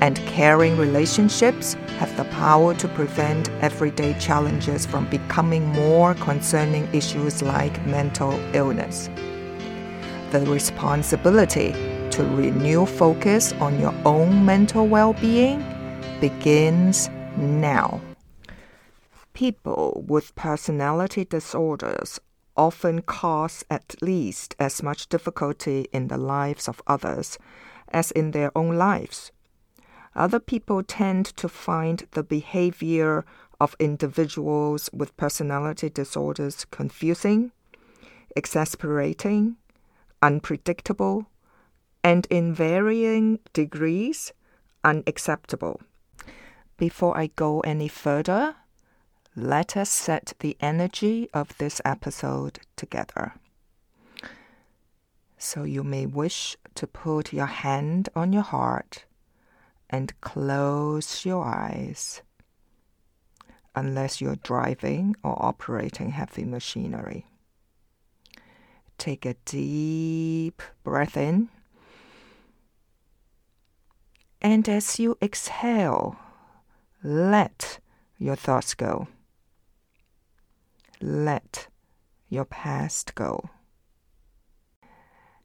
and caring relationships have the power to prevent everyday challenges from becoming more concerning issues like mental illness. The responsibility to renew focus on your own mental well-being begins now. People with personality disorders often cause at least as much difficulty in the lives of others as in their own lives. Other people tend to find the behavior of individuals with personality disorders confusing, exasperating, unpredictable, and in varying degrees, unacceptable. Before I go any further, let us set the energy of this episode together. So you may wish to put your hand on your heart and close your eyes, unless you're driving or operating heavy machinery. Take a deep breath in, and as you exhale, let your thoughts go. Let your past go.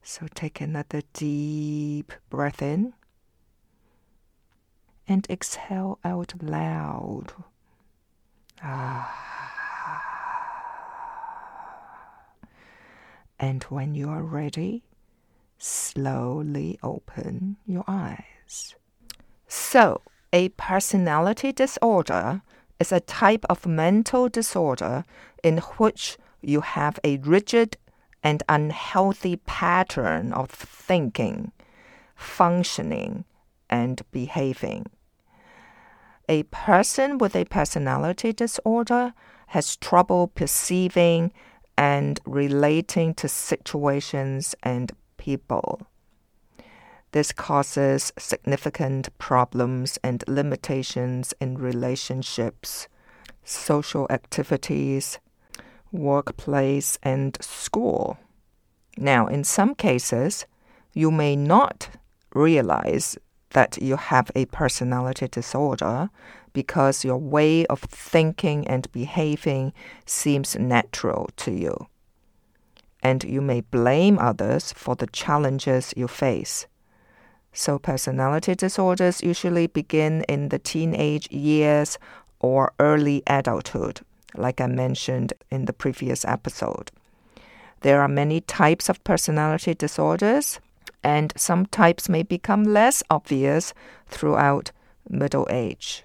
So take another deep breath in and exhale out loud. And when you are ready, slowly open your eyes. So, a personality disorder is a type of mental disorder in which you have a rigid and unhealthy pattern of thinking, functioning, and behaving. A person with a personality disorder has trouble perceiving and relating to situations and people. This causes significant problems and limitations in relationships, social activities, workplace, and school. Now, in some cases, you may not realize that you have a personality disorder because your way of thinking and behaving seems natural to you, and you may blame others for the challenges you face. So personality disorders usually begin in the teenage years or early adulthood, like I mentioned in the previous episode. There are many types of personality disorders, and some types may become less obvious throughout middle age.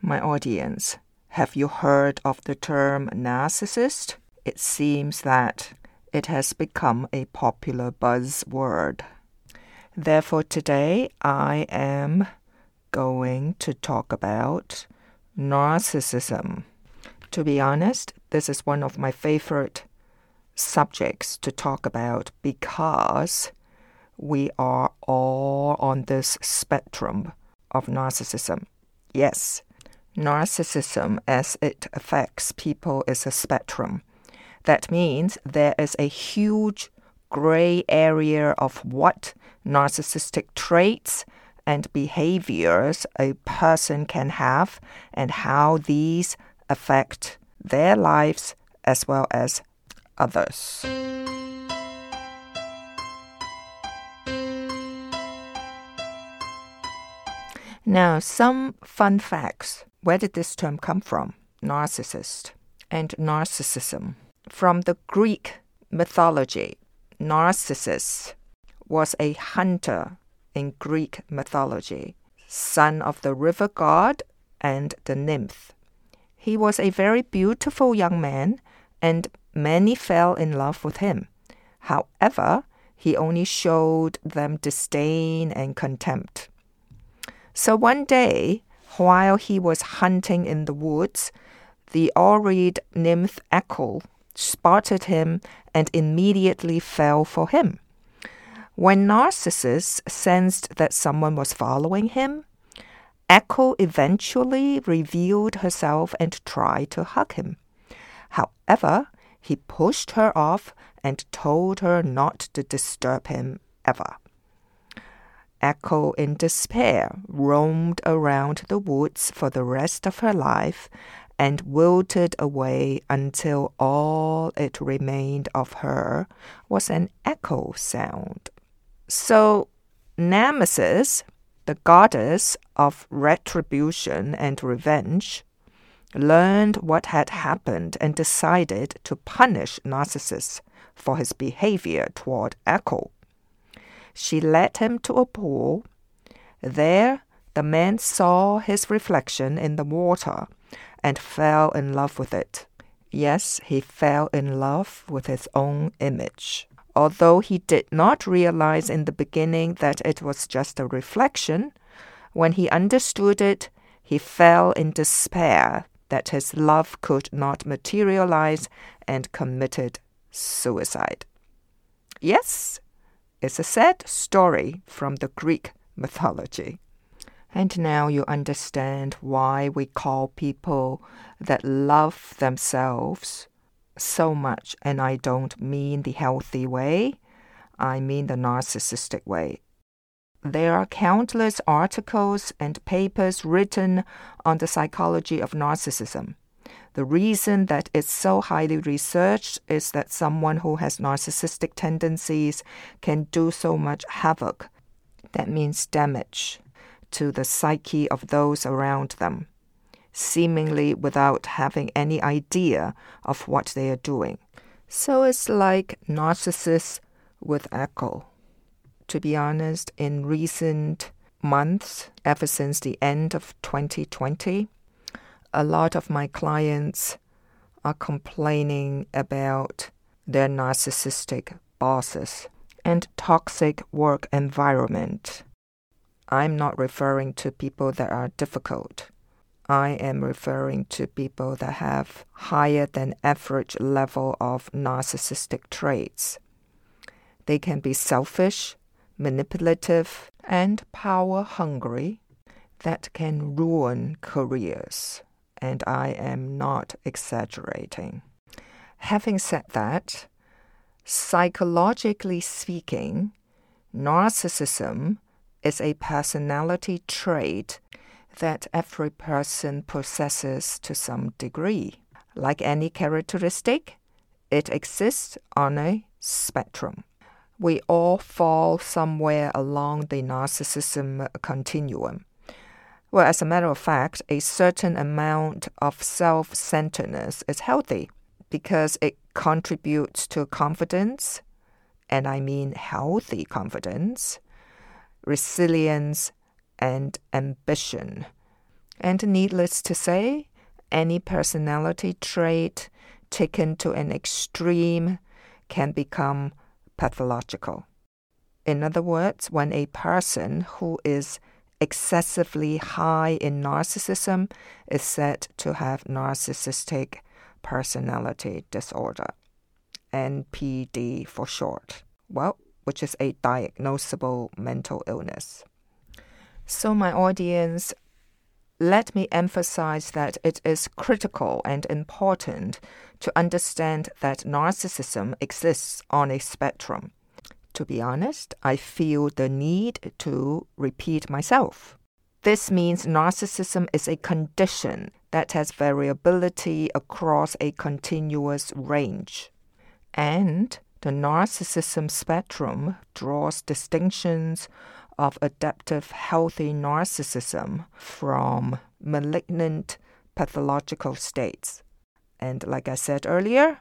My audience, have you heard of the term narcissist? It seems that it has become a popular buzzword. Therefore, today I am going to talk about narcissism. To be honest, this is one of my favorite subjects to talk about because we are all on this spectrum of narcissism. Yes, narcissism as it affects people is a spectrum. That means there is a huge gray area of what narcissistic traits and behaviors a person can have and how these affect their lives as well as others. Now, some fun facts. Where did this term come from? Narcissist and narcissism. From the Greek mythology, Narcissus was a hunter in Greek mythology, son of the river god and the nymph. He was a very beautiful young man, and many fell in love with him. However, he only showed them disdain and contempt. So one day, while he was hunting in the woods, the all-read nymph Echo spotted him and immediately fell for him. When Narcissus sensed that someone was following him, Echo eventually revealed herself and tried to hug him. However, he pushed her off and told her not to disturb him ever. Echo, in despair, roamed around the woods for the rest of her life and wilted away until all it remained of her was an echo sound. So Nemesis, the goddess of retribution and revenge, learned what had happened and decided to punish Narcissus for his behavior toward Echo. She led him to a pool. There, the man saw his reflection in the water and fell in love with it. Yes, he fell in love with his own image. Although he did not realize in the beginning that it was just a reflection, when he understood it, he fell in despair that his love could not materialize and committed suicide. Yes, it's a sad story from the Greek mythology. And now you understand why we call people that love themselves so much. And I don't mean the healthy way. I mean the narcissistic way. There are countless articles and papers written on the psychology of narcissism. The reason that it's so highly researched is that someone who has narcissistic tendencies can do so much havoc. That means damage to the psyche of those around them, seemingly without having any idea of what they are doing. So it's like Narcissus with Echo. To be honest, in recent months, ever since the end of 2020, a lot of my clients are complaining about their narcissistic bosses and toxic work environment. I'm not referring to people that are difficult. I am referring to people that have higher than average level of narcissistic traits. They can be selfish, manipulative, and power hungry that can ruin careers. And I am not exaggerating. Having said that, psychologically speaking, narcissism is a personality trait that every person possesses to some degree. Like any characteristic, it exists on a spectrum. We all fall somewhere along the narcissism continuum. Well, as a matter of fact, a certain amount of self-centeredness is healthy because it contributes to confidence, and I mean healthy confidence, resilience, and ambition. And needless to say, any personality trait taken to an extreme can become pathological. In other words, when a person who is excessively high in narcissism is said to have narcissistic personality disorder, NPD for short, which is a diagnosable mental illness. So my audience, let me emphasize that it is critical and important to understand that narcissism exists on a spectrum. To be honest, I feel the need to repeat myself. This means narcissism is a condition that has variability across a continuous range. And the narcissism spectrum draws distinctions of adaptive healthy narcissism from malignant pathological states. And like I said earlier,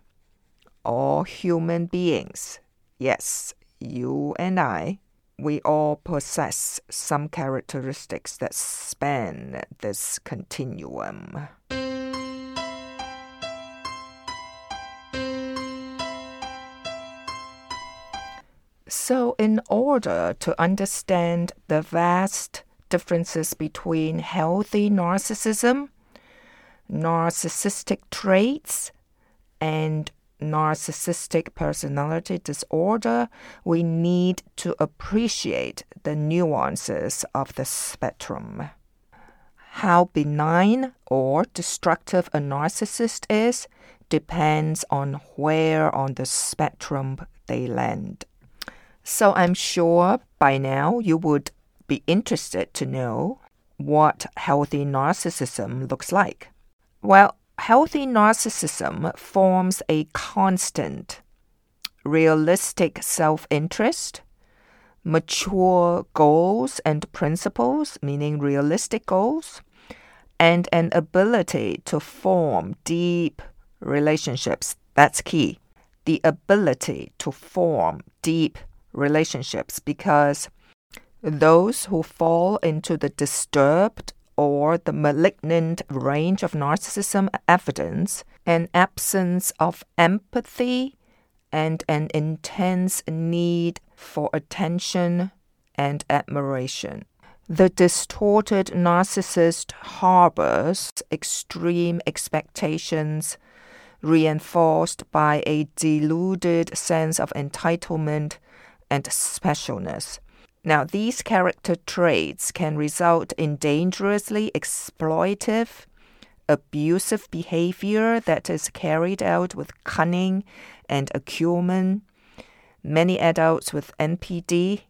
all human beings, yes, you and I, we all possess some characteristics that span this continuum. So in order to understand the vast differences between healthy narcissism, narcissistic traits, and narcissistic personality disorder, we need to appreciate the nuances of the spectrum. How benign or destructive a narcissist is depends on where on the spectrum they land. So I'm sure by now you would be interested to know what healthy narcissism looks like. Healthy narcissism forms a constant, realistic self-interest, mature goals and principles, meaning realistic goals, and an ability to form deep relationships. That's key. The ability to form deep relationships, because those who fall into the disturbed or the malignant range of narcissism evidence an absence of empathy and an intense need for attention and admiration. The distorted narcissist harbors extreme expectations reinforced by a deluded sense of entitlement and specialness. Now, these character traits can result in dangerously exploitive, abusive behavior that is carried out with cunning and acumen. Many adults with NPD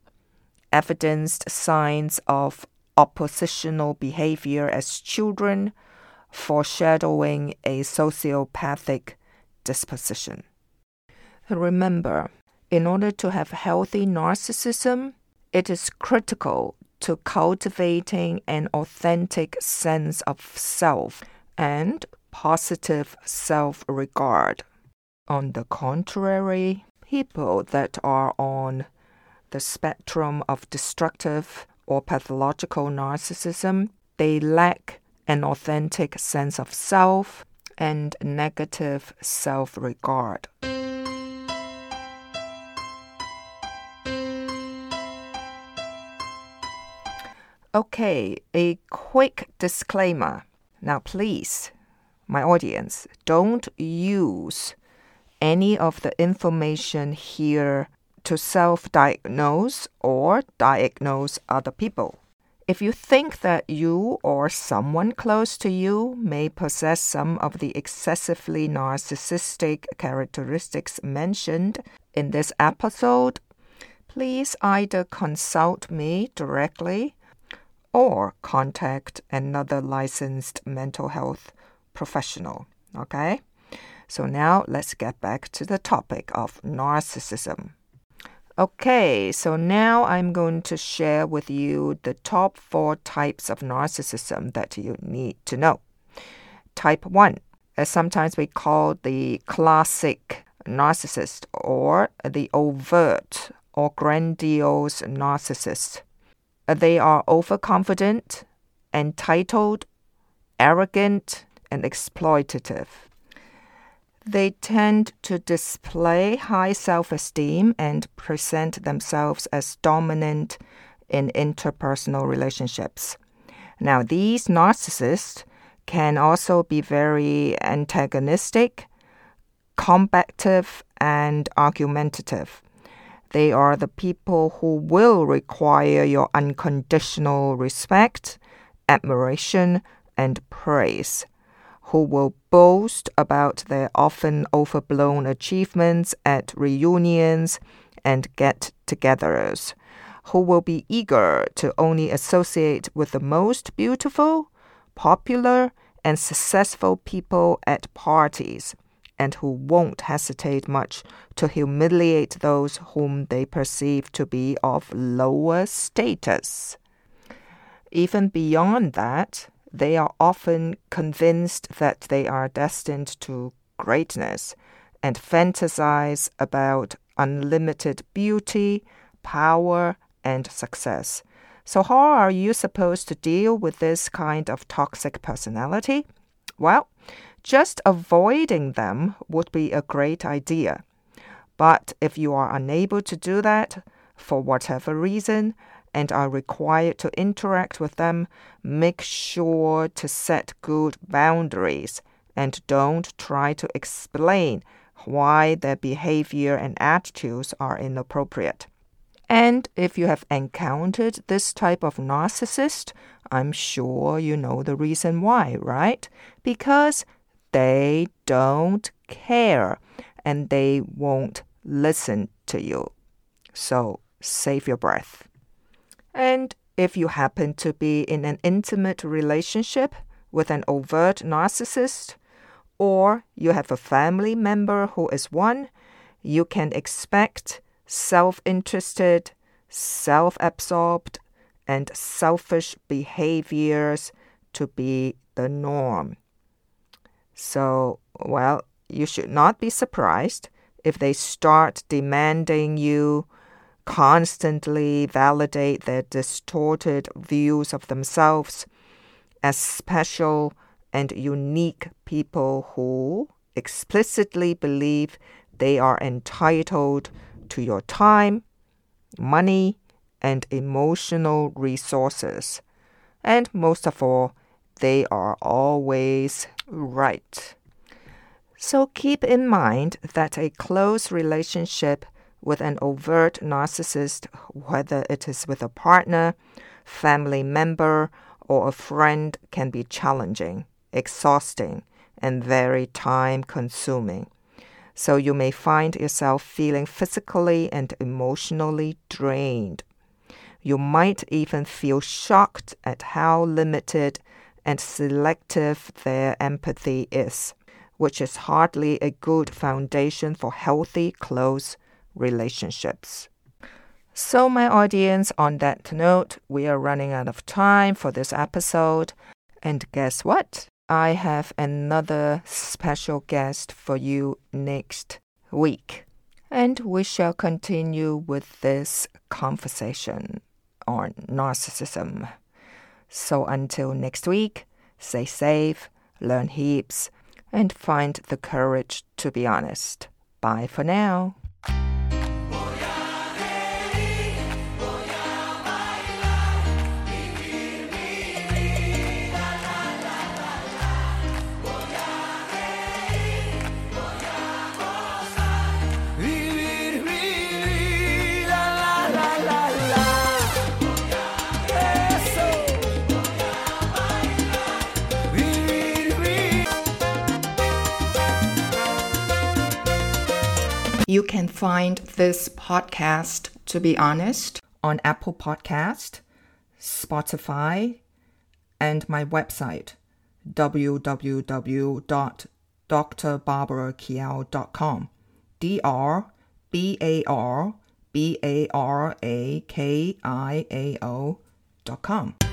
evidenced signs of oppositional behavior as children, foreshadowing a sociopathic disposition. Remember, in order to have healthy narcissism, it is critical to cultivating an authentic sense of self and positive self-regard. On the contrary, people that are on the spectrum of destructive or pathological narcissism, they lack an authentic sense of self and negative self-regard. Okay, a quick disclaimer. Now please, my audience, don't use any of the information here to self-diagnose or diagnose other people. If you think that you or someone close to you may possess some of the excessively narcissistic characteristics mentioned in this episode, please either consult me directly or contact another licensed mental health professional, okay? So now let's get back to the topic of narcissism. Okay, so now I'm going to share with you the top 4 types of narcissism that you need to know. Type 1, sometimes we call the classic narcissist or the overt or grandiose narcissist. They are overconfident, entitled, arrogant, and exploitative. They tend to display high self-esteem and present themselves as dominant in interpersonal relationships. Now, these narcissists can also be very antagonistic, combative, and argumentative. They are the people who will require your unconditional respect, admiration, and praise, who will boast about their often overblown achievements at reunions and get-togethers, who will be eager to only associate with the most beautiful, popular, and successful people at parties, and who won't hesitate much to humiliate those whom they perceive to be of lower status. Even beyond that, they are often convinced that they are destined to greatness and fantasize about unlimited beauty, power, and success. So how are you supposed to deal with this kind of toxic personality? Well, just avoiding them would be a great idea. But if you are unable to do that, for whatever reason, and are required to interact with them, make sure to set good boundaries and don't try to explain why their behavior and attitudes are inappropriate. And if you have encountered this type of narcissist, I'm sure you know the reason why, right? Because they don't care and they won't listen to you. So save your breath. And if you happen to be in an intimate relationship with an overt narcissist, or you have a family member who is one, you can expect self-interested, self-absorbed, and selfish behaviors to be the norm. So, well, you should not be surprised if they start demanding you constantly validate their distorted views of themselves as special and unique people who explicitly believe they are entitled to your time, money, and emotional resources. And most of all, they are always right. So keep in mind that a close relationship with an overt narcissist, whether it is with a partner, family member, or a friend, can be challenging, exhausting, and very time-consuming. So you may find yourself feeling physically and emotionally drained. You might even feel shocked at how limited and selective their empathy is, which is hardly a good foundation for healthy, close relationships. So, my audience, on that note, we are running out of time for this episode. And guess what? I have another special guest for you next week. And we shall continue with this conversation on narcissism. So, until next week, stay safe, learn heaps, and find the courage to be honest. Bye for now. You can find this podcast, To Be Honest, on Apple Podcast, Spotify, and my website, www.drbarbarakiel.com. DRBARBARAKIAO.com.